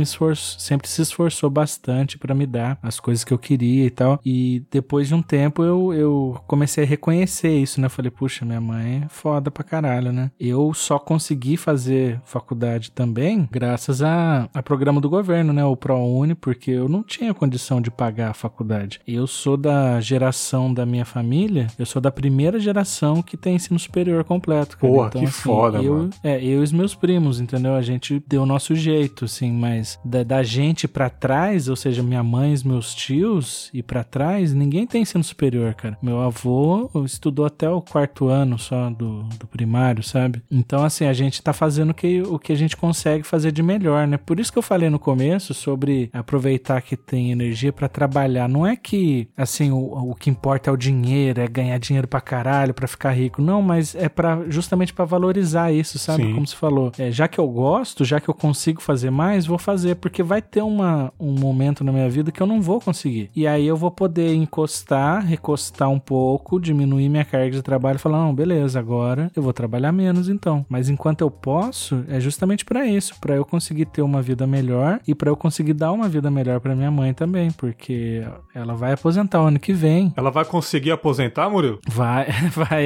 se esforçou bastante pra me dar as coisas que eu queria e tal. E depois de um tempo eu comecei a reconhecer isso, né? Falei, puxa, minha mãe é foda pra caralho, né? Eu só consegui fazer faculdade também graças a programa do governo, né? O ProUni, porque eu não tinha condição de pagar a faculdade. Eu sou da geração da minha família, eu sou da primeira geração que tem ensino superior completo. Cara. Porra, então, que assim, foda, mano. Eu e os meus primos, entendeu? A gente deu o nosso jeito, assim, mas da gente pra trás, ou seja, minha mãe, meus tios e pra trás, ninguém tem ensino superior, cara. Meu avô estudou até o 4º ano só do primário, sabe? Então, assim, a gente tá fazendo o que a gente consegue fazer de melhor, né? Por isso que eu falei no começo sobre aproveitar que tem energia pra trabalhar. Não é que, assim, o que importa é o dinheiro, é ganhar dinheiro pra caralho, pra ficar rico. Não, mas é justamente pra valorizar isso, sabe? Sim. Como você falou. Já que eu gosto, já que eu consigo fazer mais, vou fazer, porque vai ter um momento na minha vida que eu não vou conseguir. E aí eu vou poder encostar, recostar um pouco, diminuir minha carga de trabalho e falar, não, beleza, agora eu vou trabalhar menos então. Mas enquanto eu posso, é justamente pra isso, pra eu conseguir ter uma vida melhor e pra eu conseguir dar uma vida melhor pra minha mãe também, porque ela vai aposentar o ano que vem. Ela vai conseguir aposentar, Murilo? Vai,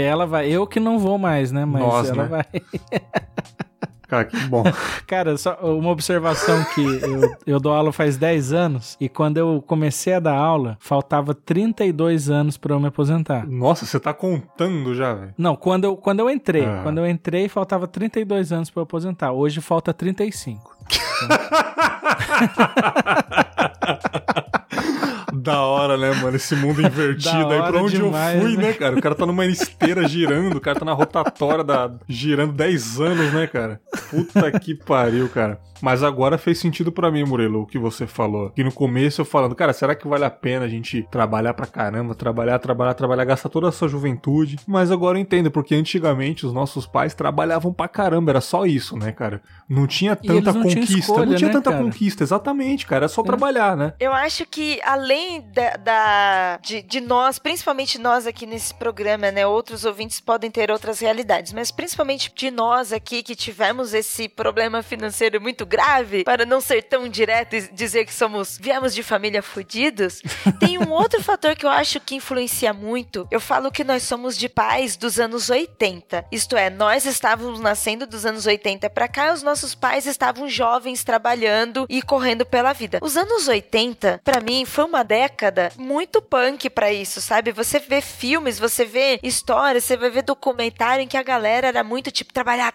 ela vai. Eu que não vou mais, né? Mas nós, ela, né? Vai... Cara, que bom. Cara, só uma observação que eu dou aula faz 10 anos e quando eu comecei a dar aula, faltava 32 anos pra eu me aposentar. Nossa, você tá contando já, velho? Não, quando eu entrei. Ah. Quando eu entrei, faltava 32 anos pra eu aposentar. Hoje falta 35. Da hora, né, mano? Esse mundo invertido aí, pra onde demais, eu fui, né, cara? O cara tá numa esteira girando, o cara tá na rotatória girando 10 anos, né, cara? Puta que pariu, cara. Mas agora fez sentido pra mim, Murilo, o que você falou. Que no começo eu falando, cara, será que vale a pena a gente trabalhar pra caramba, trabalhar, gastar toda a sua juventude? Mas agora eu entendo, porque antigamente os nossos pais trabalhavam pra caramba, era só isso, né, cara? Não tinha tanta conquista. Não tinha tanta conquista, exatamente, cara. Era só trabalhar, né? Eu acho que, além de nós, principalmente nós aqui nesse programa, né? Outros ouvintes podem ter outras realidades, mas principalmente de nós aqui que tivemos esse problema financeiro muito grave, para não ser tão direto e dizer que viemos de família fudidos, tem um outro fator que eu acho que influencia muito. Eu falo que nós somos de pais dos anos 80. Isto é, nós estávamos nascendo dos anos 80 pra cá, os nossos pais estavam jovens, trabalhando e correndo pela vida. Os anos 80, pra mim, foi uma década muito punk pra isso, sabe? Você vê filmes, você vê histórias, você vai ver documentário em que a galera era muito, tipo, trabalhar.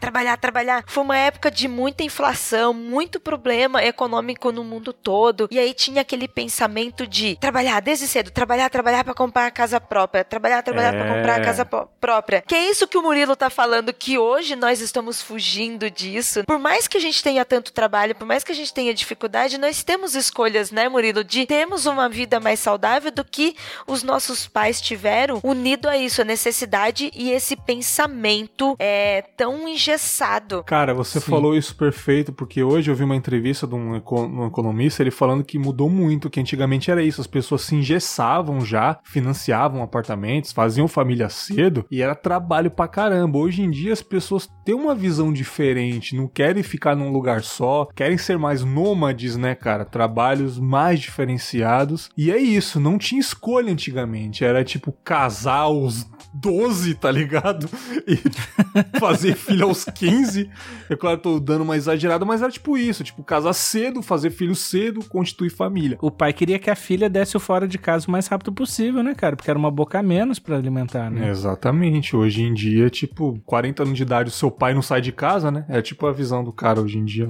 Foi uma época de muita inflação, muito problema econômico no mundo todo, e aí tinha aquele pensamento de trabalhar desde cedo, trabalhar pra comprar a casa própria, pra comprar a casa própria, que é isso que o Murilo tá falando, que hoje nós estamos fugindo disso, por mais que a gente tenha tanto trabalho, por mais que a gente tenha dificuldade, nós temos escolhas, né, Murilo, de termos uma vida mais saudável do que os nossos pais tiveram, unido a isso, a necessidade e esse pensamento tão engessado. Cara, você falou isso perfeito, porque hoje eu vi uma entrevista de um economista, ele falando que mudou muito, que antigamente era isso, as pessoas se engessavam já, financiavam apartamentos, faziam família cedo e era trabalho pra caramba. Hoje em dia as pessoas têm uma visão diferente, não querem ficar num lugar só, querem ser mais nômades, né, cara? Trabalhos mais diferenciados. E é isso, não tinha escolha antigamente, era tipo casar aos 12, tá ligado? E fazer filho aos 15. Eu, claro, tô dando uma exagerada, mas era tipo isso, tipo, casar cedo, fazer filho cedo, constituir família. O pai queria que a filha desse o fora de casa o mais rápido possível, né, cara? Porque era uma boca a menos pra alimentar, né? Exatamente. Hoje em dia, tipo, 40 anos de idade, o seu pai não sai de casa, né? É tipo a visão do cara hoje em dia.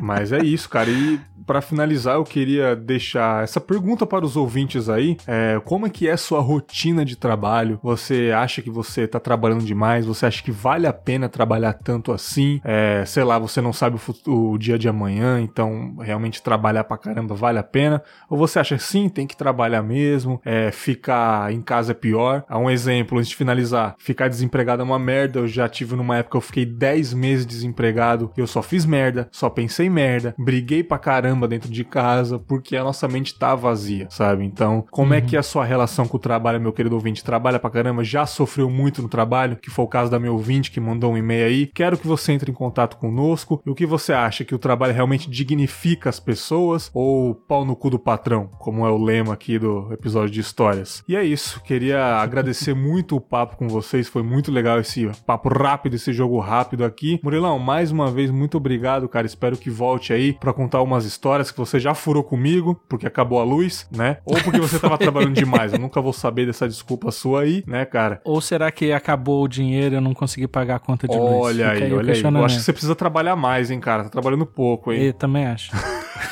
Mas é isso, cara. E para finalizar, eu queria deixar essa pergunta para os ouvintes aí. Como é que é sua rotina de trabalho? Você acha que você tá trabalhando demais? Você acha que vale a pena trabalhar tanto assim? Sei lá, você não sabe o dia de amanhã, então realmente trabalhar pra caramba vale a pena? Ou você acha sim, tem que trabalhar mesmo, ficar em casa é pior? Um exemplo, antes de finalizar, ficar desempregado é uma merda. Eu já tive numa época, eu fiquei 10 meses desempregado, eu só fiz merda, só pensei merda, briguei pra caramba dentro de casa, porque a nossa mente tá vazia, sabe? Então, como é que é a sua relação com o trabalho, meu querido ouvinte? Trabalha pra caramba, já sofreu muito no trabalho, que foi o caso da minha ouvinte que mandou um e-mail aí. Quero que você entre em contato conosco. E o que você acha? Que o trabalho realmente dignifica as pessoas ou pau no cu do patrão, como é o lema aqui do episódio de histórias? E é isso, queria agradecer muito o papo com vocês, foi muito legal esse papo rápido, esse jogo rápido aqui. Murilão, mais uma vez, muito obrigado, cara. Espero que volte aí pra contar umas histórias que você já furou comigo, porque acabou a luz, né? Ou porque você tava trabalhando demais. Eu nunca vou saber dessa desculpa sua aí, né, cara? Ou será que acabou o dinheiro e eu não consegui pagar a conta de luz? Olha aí. Eu acho que você precisa trabalhar mais, hein, cara? Tá trabalhando pouco, hein? Eu também acho.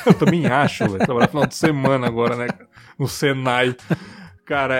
Eu também acho, velho. Trabalhar no final de semana agora, né? No Senai. Cara,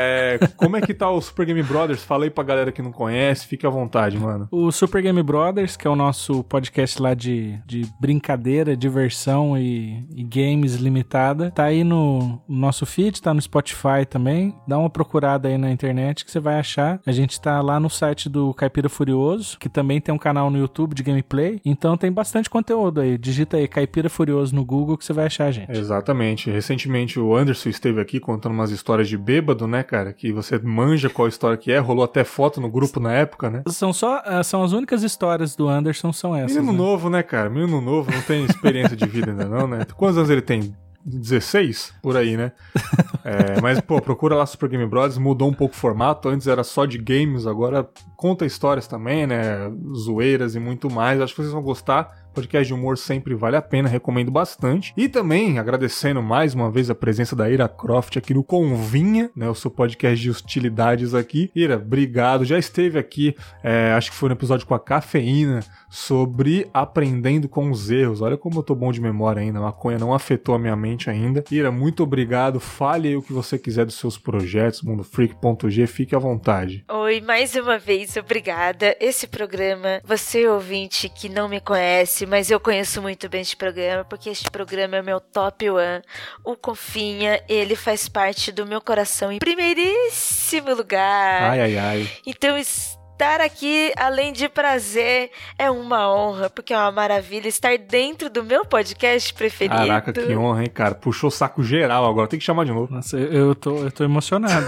como é que tá o Super Game Brothers? Fala aí pra galera que não conhece, fique à vontade, mano. O Super Game Brothers, que é o nosso podcast lá de brincadeira, diversão e games limitada, tá aí no nosso feed, tá no Spotify também. Dá uma procurada aí na internet que você vai achar. A gente tá lá no site do Caipira Furioso, que também tem um canal no YouTube de gameplay, então tem bastante conteúdo aí. Digita aí Caipira Furioso no Google que você vai achar a gente. Exatamente. Recentemente o Anderson esteve aqui contando umas histórias de bêbado, né, cara? Que você manja qual história que é, rolou até foto no grupo na época, né? São as únicas histórias do Anderson, são essas. Menino novo, né, cara? Menino novo, não tem experiência de vida ainda não, né? Quantos anos ele tem? 16? Por aí, né? Mas, pô, procura lá Super Game Brothers, mudou um pouco o formato, antes era só de games, agora conta histórias também, né? Zoeiras e muito mais, acho que vocês vão gostar. Podcast de humor sempre vale a pena, recomendo bastante. E também agradecendo mais uma vez a presença da Ira Croft aqui no Convinha, né, o seu podcast de utilidades aqui. Ira, obrigado, já esteve aqui, acho que foi no episódio com a cafeína, sobre aprendendo com os erros. Olha como eu tô bom de memória ainda, a maconha não afetou a minha mente ainda. Ira, muito obrigado, fale aí o que você quiser dos seus projetos, mundofreak.g, fique à vontade. Oi, mais uma vez, obrigada. Esse programa, você ouvinte que não me conhece, mas eu conheço muito bem este programa, porque este programa é o meu top one. O Confinha, ele faz parte do meu coração em primeiríssimo lugar. Ai, ai, ai. Então, estar aqui, além de prazer, é uma honra, porque é uma maravilha estar dentro do meu podcast preferido. Caraca, que honra, hein, cara? Puxou o saco geral agora, tem que chamar de novo. Nossa, eu tô emocionado.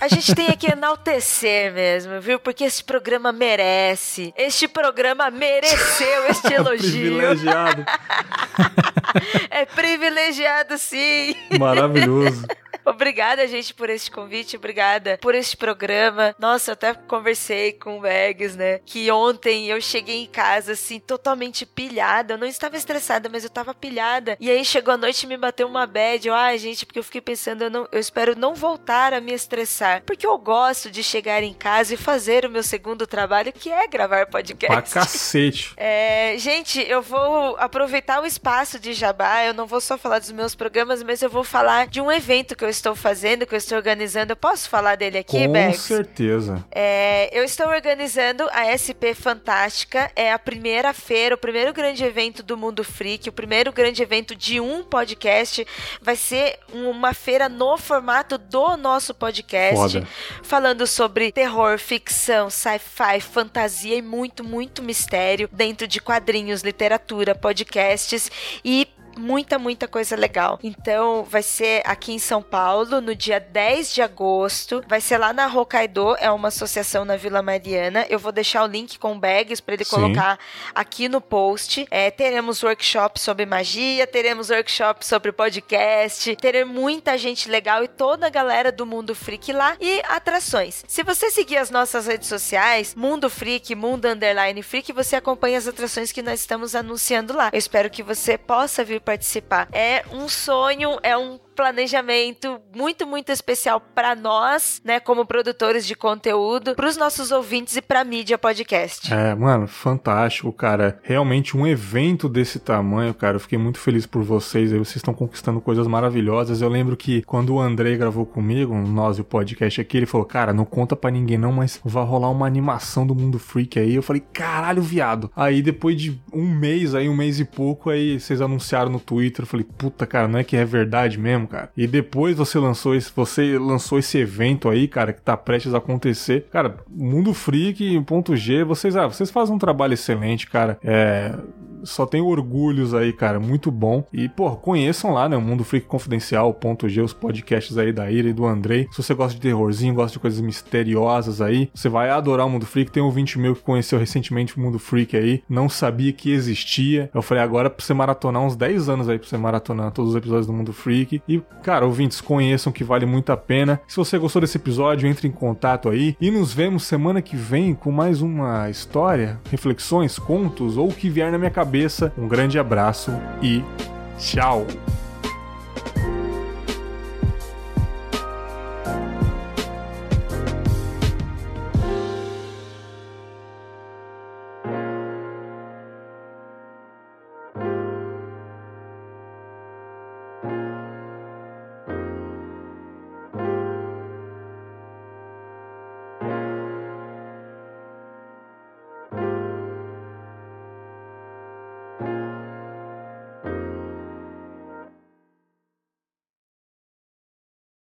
A gente tem que enaltecer mesmo, viu? Porque esse programa merece. Este programa mereceu este elogio. Privilegiado. É privilegiado, sim. Maravilhoso. Obrigada, gente, por este convite, obrigada por este programa. Nossa, eu até conversei com o Bergs, né? Que ontem eu cheguei em casa, assim, totalmente pilhada. Eu não estava estressada, mas eu estava pilhada. E aí chegou a noite e me bateu uma bad. Gente, porque eu fiquei pensando, eu espero não voltar a me estressar. Porque eu gosto de chegar em casa e fazer o meu segundo trabalho, que é gravar podcast. Pra cacete. Gente, eu vou aproveitar o espaço de Jabá. Eu não vou só falar dos meus programas, mas eu vou falar de um evento que eu estou fazendo, que eu estou organizando. Eu posso falar dele aqui, Bergs? Com certeza. Eu estou organizando a SP Fantástica, é a primeira feira, o primeiro grande evento do Mundo Freak, o primeiro grande evento de um podcast. Vai ser uma feira no formato do nosso podcast. Foda. Falando sobre terror, ficção, sci-fi, fantasia e muito, muito mistério dentro de quadrinhos, literatura, podcasts e muita, muita coisa legal. Então, vai ser aqui em São Paulo, no dia 10 de agosto. Vai ser lá na Hokkaido, é uma associação na Vila Mariana. Eu vou deixar o link com o Bags para ele colocar aqui no post. Teremos workshop sobre magia, teremos workshop sobre podcast, teremos muita gente legal e toda a galera do Mundo Freak lá e atrações. Se você seguir as nossas redes sociais, Mundo Freak, Mundo_Freak, você acompanha as atrações que nós estamos anunciando lá. Eu espero que você possa vir participar. É um sonho, é um planejamento muito especial para nós, né, como produtores de conteúdo, para os nossos ouvintes e para a mídia podcast. É, mano, fantástico, cara. Realmente um evento desse tamanho, cara, eu fiquei muito feliz por vocês, aí vocês estão conquistando coisas maravilhosas. Eu lembro que quando o Andrei gravou comigo, nós e o podcast aqui, ele falou, cara, não conta pra ninguém não, mas vai rolar uma animação do Mundo Freak aí. Eu falei, caralho, viado. Aí depois de um mês e pouco, aí vocês anunciaram no Twitter, eu falei, puta, cara, não é que é verdade mesmo, cara. E depois você lançou esse evento aí, cara, que tá prestes a acontecer. Cara, Mundo Freak, ponto G, vocês fazem um trabalho excelente, cara. É... Só tem orgulhos aí, cara, muito bom. E, pô, conheçam lá, né, o Mundo Freak Confidencial, .g, os podcasts aí da Ira e do Andrei. Se você gosta de terrorzinho, gosta de coisas misteriosas aí, você vai adorar o Mundo Freak. Tem um ouvinte meu que conheceu recentemente o Mundo Freak aí, não sabia que existia. Eu falei, agora pra você maratonar uns 10 anos aí, pra você maratonar todos os episódios do Mundo Freak. E, cara, ouvintes, conheçam, que vale muito a pena. Se você gostou desse episódio, entre em contato aí. E nos vemos semana que vem com mais uma história, reflexões, contos ou o que vier na minha cabeça. Um grande abraço e tchau!